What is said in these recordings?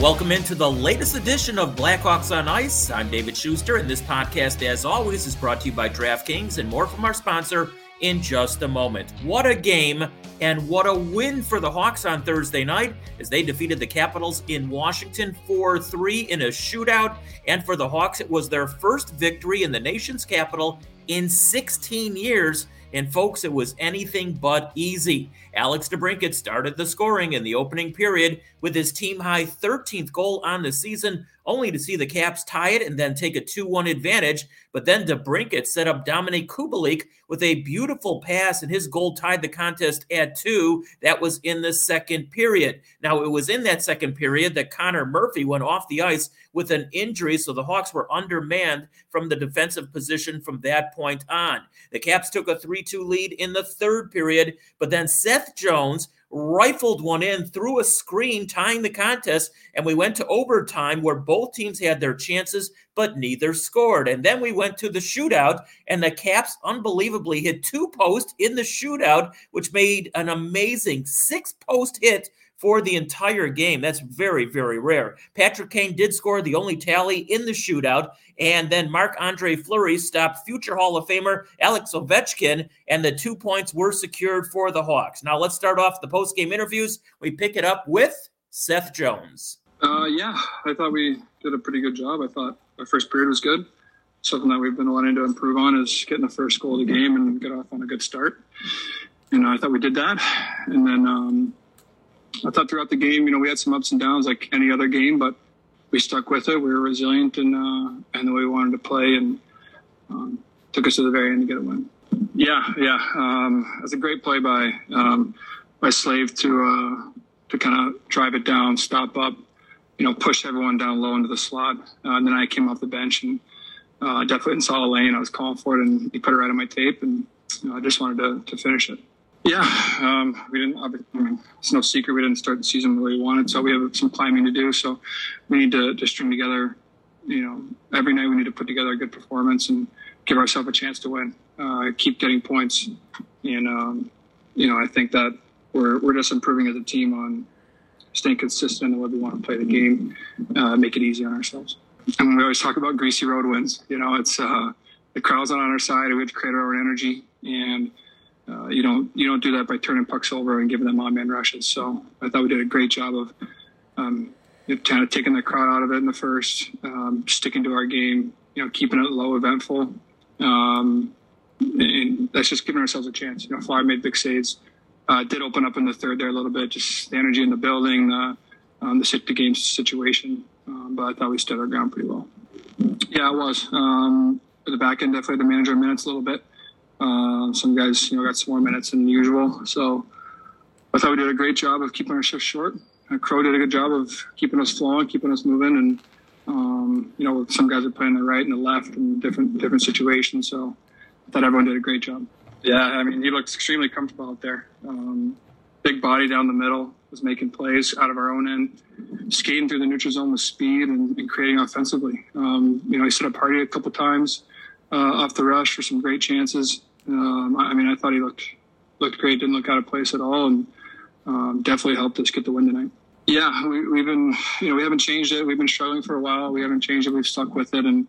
welcome into the latest edition of Blackhawks on Ice. I'm David Schuster, and this podcast, as always, is brought to you by DraftKings, and more from our sponsor in just a moment. What a game, and what a win for the Hawks on Thursday night as they defeated the Capitals in Washington 4-3 in a shootout. And for the Hawks, it was their first victory in the nation's capital in 16 years. And folks, it was anything but easy. Alex DeBrincat started the scoring in the opening period with his team-high 13th goal on the season, only to see the Caps tie it and then take a 2-1 advantage. But then DeBrincat set up Dominik Kubalik with a beautiful pass, and his goal tied the contest at 2. That was in the second period. Now, it was in that second period that Connor Murphy went off the ice with an injury, so the Hawks were undermanned from the defensive position from that point on. The Caps took a 3-2 lead in the third period, but then Seth Jones rifled one in through a screen, tying the contest, and we went to overtime where both teams had their chances, but neither scored. And then we went to the shootout, and the Caps unbelievably hit two posts in the shootout, which made an amazing 6-post hit for the entire game. That's very, very rare. Patrick Kane did score the only tally in the shootout, and then Marc-Andre Fleury stopped future Hall of Famer Alex Ovechkin, and the 2 points were secured for the Hawks. Now let's start off the post-game interviews. We pick it up with Seth Jones. I thought we did a pretty good job. I thought our first period was good. Something that we've been wanting to improve on is getting the first goal of the game and get off on a good start. And I thought we did that. And then I thought throughout the game, we had some ups and downs like any other game, but we stuck with it. We were resilient and the way we wanted to play, and took us to the very end to get a win. That's a great play by Slave to kind of drive it down, stop up, push everyone down low into the slot. And then I came off the bench and definitely didn't saw a lane. I was calling for it, and he put it right on my tape, and I just wanted to finish it. It's no secret we didn't start the season the way we wanted, so we have some climbing to do. So we need to string together, every night we need to put together a good performance and give ourselves a chance to win, keep getting points. And, I think that we're just improving as a team on staying consistent in what we want to play the game, make it easy on ourselves. I mean, we always talk about greasy road wins. It's the crowd's not on our side, and we have to create our own energy, and you don't do that by turning pucks over and giving them odd man rushes. So I thought we did a great job of kind of taking the crowd out of it in the first, sticking to our game, keeping it low, eventful. And that's just giving ourselves a chance. Flyer made big saves. Did open up in the third there a little bit, just the energy in the building, the sit-to-game situation. But I thought we stood our ground pretty well. Yeah, it was. For the back end, definitely had to manage our minutes a little bit. Some guys, got some more minutes than usual. So I thought we did a great job of keeping our shifts short. Crow did a good job of keeping us flowing, keeping us moving. And, some guys are playing the right and the left in different situations. So I thought everyone did a great job. Yeah, he looked extremely comfortable out there. Big body down the middle, was making plays out of our own end, skating through the neutral zone with speed and creating offensively. He set up Hardy a couple times off the rush for some great chances. I thought he looked great, didn't look out of place at all, and definitely helped us get the win tonight. Yeah, we've been, we haven't changed it. We've been struggling for a while. We haven't changed it. We've stuck with it, and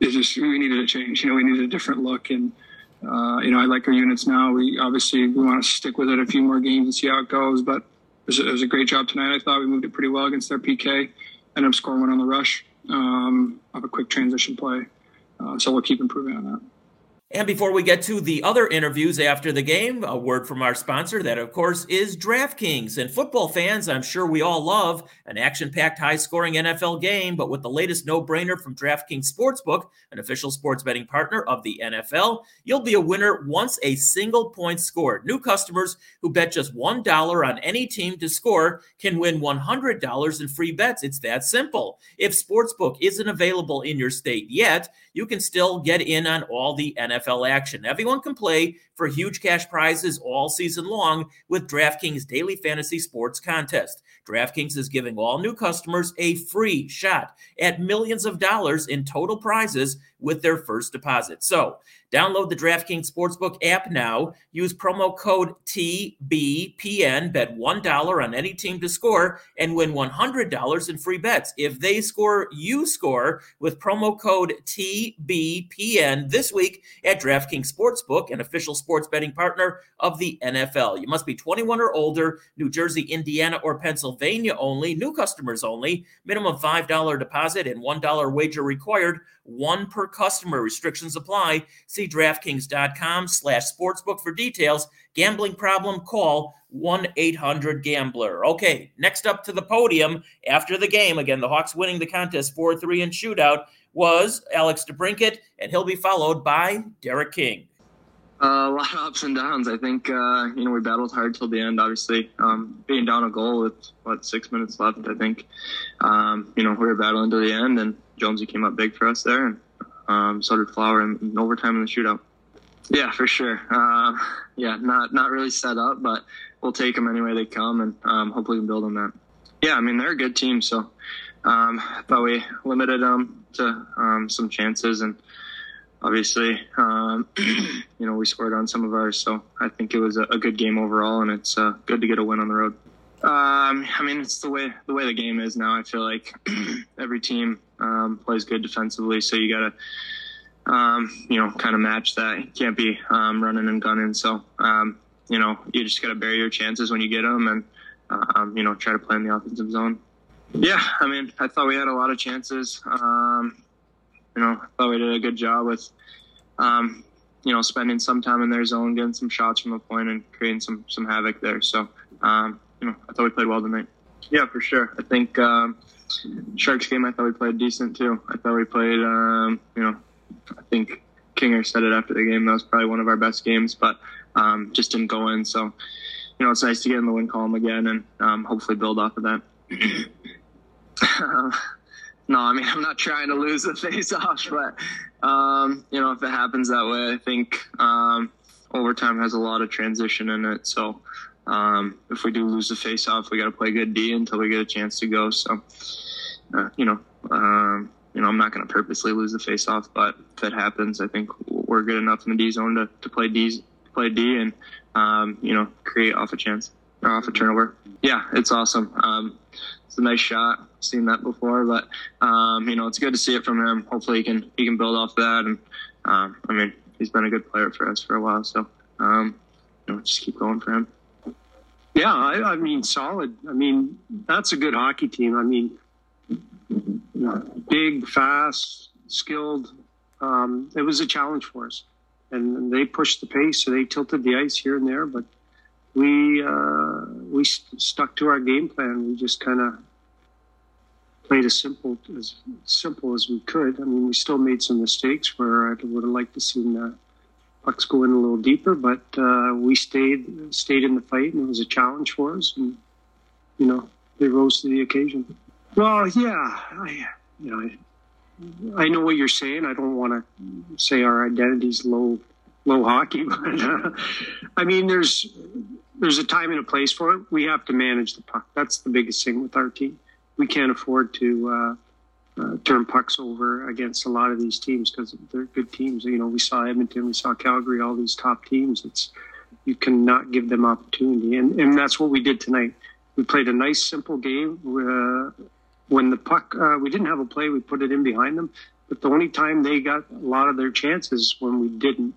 it's just we needed a change. We needed a different look, and I like our units now. We obviously want to stick with it a few more games and see how it goes. But it was a great job tonight. I thought we moved it pretty well against their PK. Ended up scoring one on the rush off a quick transition play. So we'll keep improving on that. And before we get to the other interviews after the game, a word from our sponsor, that, of course, is DraftKings. And football fans, I'm sure we all love an action-packed, high-scoring NFL game, but with the latest no-brainer from DraftKings Sportsbook, an official sports betting partner of the NFL, you'll be a winner once a single point scored. New customers who bet just $1 on any team to score can win $100 in free bets. It's that simple. If Sportsbook isn't available in your state yet, you can still get in on all the NFL action. Everyone can play for huge cash prizes all season long with DraftKings Daily Fantasy Sports Contest. DraftKings is giving all new customers a free shot at millions of dollars in total prizes with their first deposit. So download the DraftKings Sportsbook app now. Use promo code TBPN, bet $1 on any team to score, and win $100 in free bets. If they score, you score with promo code TBPN this week at DraftKings Sportsbook, an official sports betting partner of the NFL. You must be 21 or older, New Jersey, Indiana, or Pennsylvania only, new customers only, minimum $5 deposit and $1 wager required, one per customer. Restrictions apply. See DraftKings.com/sportsbook for details. Gambling problem? Call 1-800-GAMBLER. Okay, next up to the podium after the game, again, the Hawks winning the contest 4-3 in shootout, was Alex DeBrincat, and he'll be followed by Derek King. A lot of ups and downs. I think, we battled hard till the end, obviously. Being down a goal with, 6 minutes left, I think. We were battling to the end, and Jonesy came up big for us there, and so did Flower in overtime in the shootout. Yeah, for sure. Not really set up, but we'll take them any way they come, and hopefully we can build on that. Yeah, they're a good team, so I thought we limited them to some chances, and obviously, we scored on some of ours, so I think it was a good game overall, and it's good to get a win on the road. It's the way the game is now. I feel like every team plays good defensively, so you got to, kind of match that. You can't be running and gunning, so, you just got to bury your chances when you get them and, try to play in the offensive zone. Yeah, I thought we had a lot of chances. I thought we did a good job with, spending some time in their zone, getting some shots from the point and creating some havoc there. So, I thought we played well tonight. Yeah, for sure. I think Sharks game, I thought we played decent too. I thought we played, I think Kinger said it after the game. That was probably one of our best games, but just didn't go in. So, it's nice to get in the win column again and hopefully build off of that. No, I'm not trying to lose the face-off, but, if it happens that way, I think overtime has a lot of transition in it. So if we do lose the face-off, we got to play good D until we get a chance to go. So, I'm not going to purposely lose the face-off, but if it happens, I think we're good enough in the D zone to play D and, create off a turnover. Yeah, it's awesome. It's a nice shot. Seen that before, but it's good to see it from him. Hopefully he can build off that, and he's been a good player for us for a while, so just keep going for him. Yeah, I solid. That's a good hockey team. Big, fast, skilled. It was a challenge for us, and they pushed the pace, so they tilted the ice here and there, but we stuck to our game plan. We just kind of played as simple as we could. We still made some mistakes where I would have liked to seen the pucks go in a little deeper, but we stayed in the fight, and it was a challenge for us. And they rose to the occasion. Well, yeah, I know what you're saying. I don't want to say our identity's low hockey, but there's a time and a place for it. We have to manage the puck. That's the biggest thing with our team. We can't afford to turn pucks over against a lot of these teams because they're good teams. We saw Edmonton, we saw Calgary, all these top teams. You cannot give them opportunity, and that's what we did tonight. We played a nice, simple game. When the puck, we didn't have a play, we put it in behind them. But the only time they got a lot of their chances when we didn't,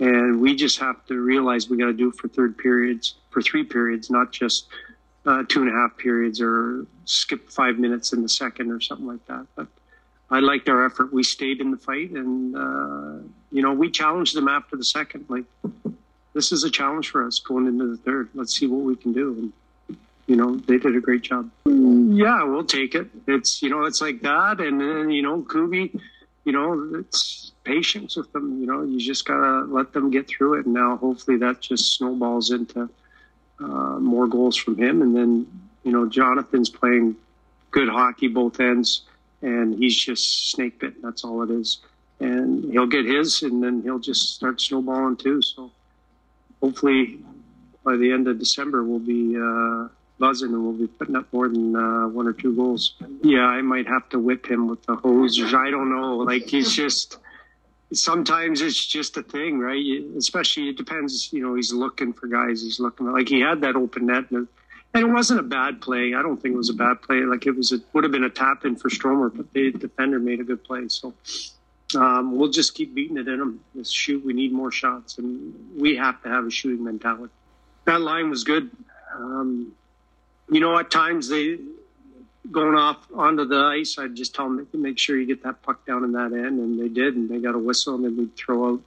and we just have to realize we got to do it for 3 periods, not just 2.5 periods or skip 5 minutes in the second or something like that. But I liked our effort. We stayed in the fight, and we challenged them after the second. Like, this is a challenge for us going into the third. Let's see what we can do. And they did a great job. Yeah, we'll take it. It's it's like that, and then Kubi, it's patience with them. You just gotta let them get through it. And now hopefully that just snowballs into more goals from him, and then Jonathan's playing good hockey both ends, and he's just snake bit. That's all it is, and he'll get his, and then he'll just start snowballing too. So hopefully by the end of December we'll be buzzing, we'll be putting up more than one or two goals. Yeah, I might have to whip him with the hose. I don't know. Like, he's just, sometimes it's just a thing, right? Especially, it depends, you know, he's looking for guys. He's looking, like, he had that open net, and it wasn't a bad play. I don't think it was a bad play. Like, it would have been a tap in for Stromer, but the defender made a good play. So we'll just keep beating it in him. Just shoot. We need more shots, and we have to have a shooting mentality. That line was good. You know, at times they going off onto the ice, I'd just tell them to make sure you get that puck down in that end, and they did, and they got a whistle, and then we'd throw out,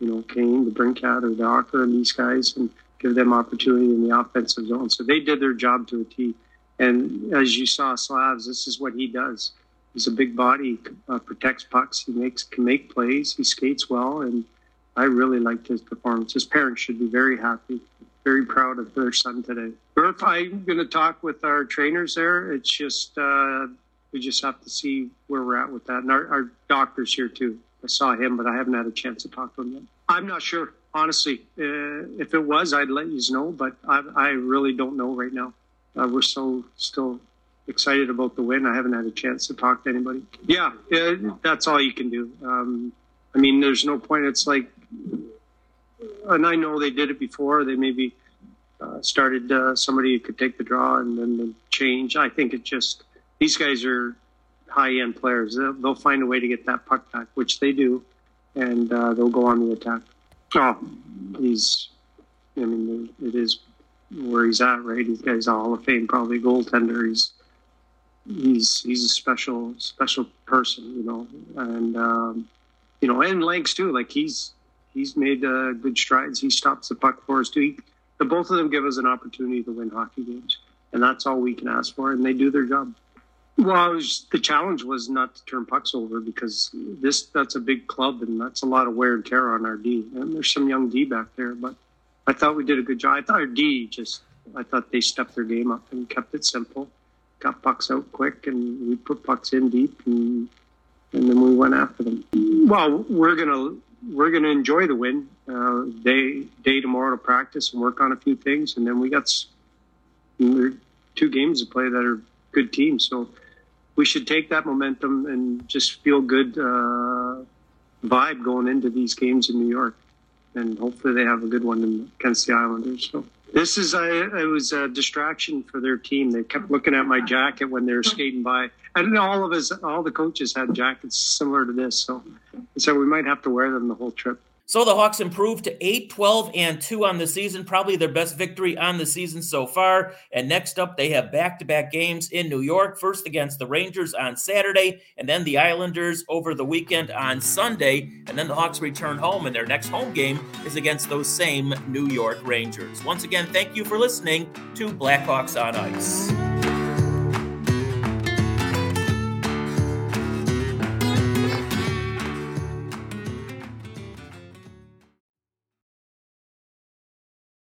you know, Kane, the DeBrincat, or the Ocker, and these guys, and give them opportunity in the offensive zone. So they did their job to a T. And as you saw, Slavs, this is what he does. He's a big body, protects pucks, he can make plays, he skates well, and I really liked his performance. His parents should be very happy, very proud of their son today. Murph, I'm going to talk with our trainers there. It's just, we just have to see where we're at with that. And our doctor's here too. I saw him, but I haven't had a chance to talk to him yet. I'm not sure, honestly. If it was, I'd let you know, but I really don't know right now. We're so still excited about the win. I haven't had a chance to talk to anybody. Yeah, that's all you can do. I mean, there's no point. It's like, and I know they did it before. They maybe started somebody who could take the draw and then the change. I think it just, these guys are high-end players. They'll find a way to get that puck back, which they do, and they'll go on the attack. Oh, it is where he's at, right? He's a Hall of Fame, probably goaltender. He's a special person, you know, and you know, and Lanks too. Like he's made good strides. He stops the puck for us too. The both of them give us an opportunity to win hockey games, and that's all we can ask for. And they do their job. Well, the challenge was not to turn pucks over because that's a big club, and that's a lot of wear and tear on our D. And there's some young D back there, but I thought we did a good job. I thought our D I thought they stepped their game up and kept it simple, got pucks out quick, and we put pucks in deep, and then we went after them. Well, we're gonna enjoy the win day tomorrow to practice and work on a few things, and then we got two games to play that are good teams, so we should take that momentum and just feel good vibe going into these games in New York, and hopefully they have a good one against the Islanders. So this is it was a distraction for their team. They kept looking at my jacket when they were skating by, and all the coaches had jackets similar to this, so we might have to wear them the whole trip. So the Hawks improved to 8-12-2 on the season, probably their best victory on the season so far. And next up, they have back-to-back games in New York, first against the Rangers on Saturday, and then the Islanders over the weekend on Sunday. And then the Hawks return home, and their next home game is against those same New York Rangers. Once again, thank you for listening to Blackhawks on Ice.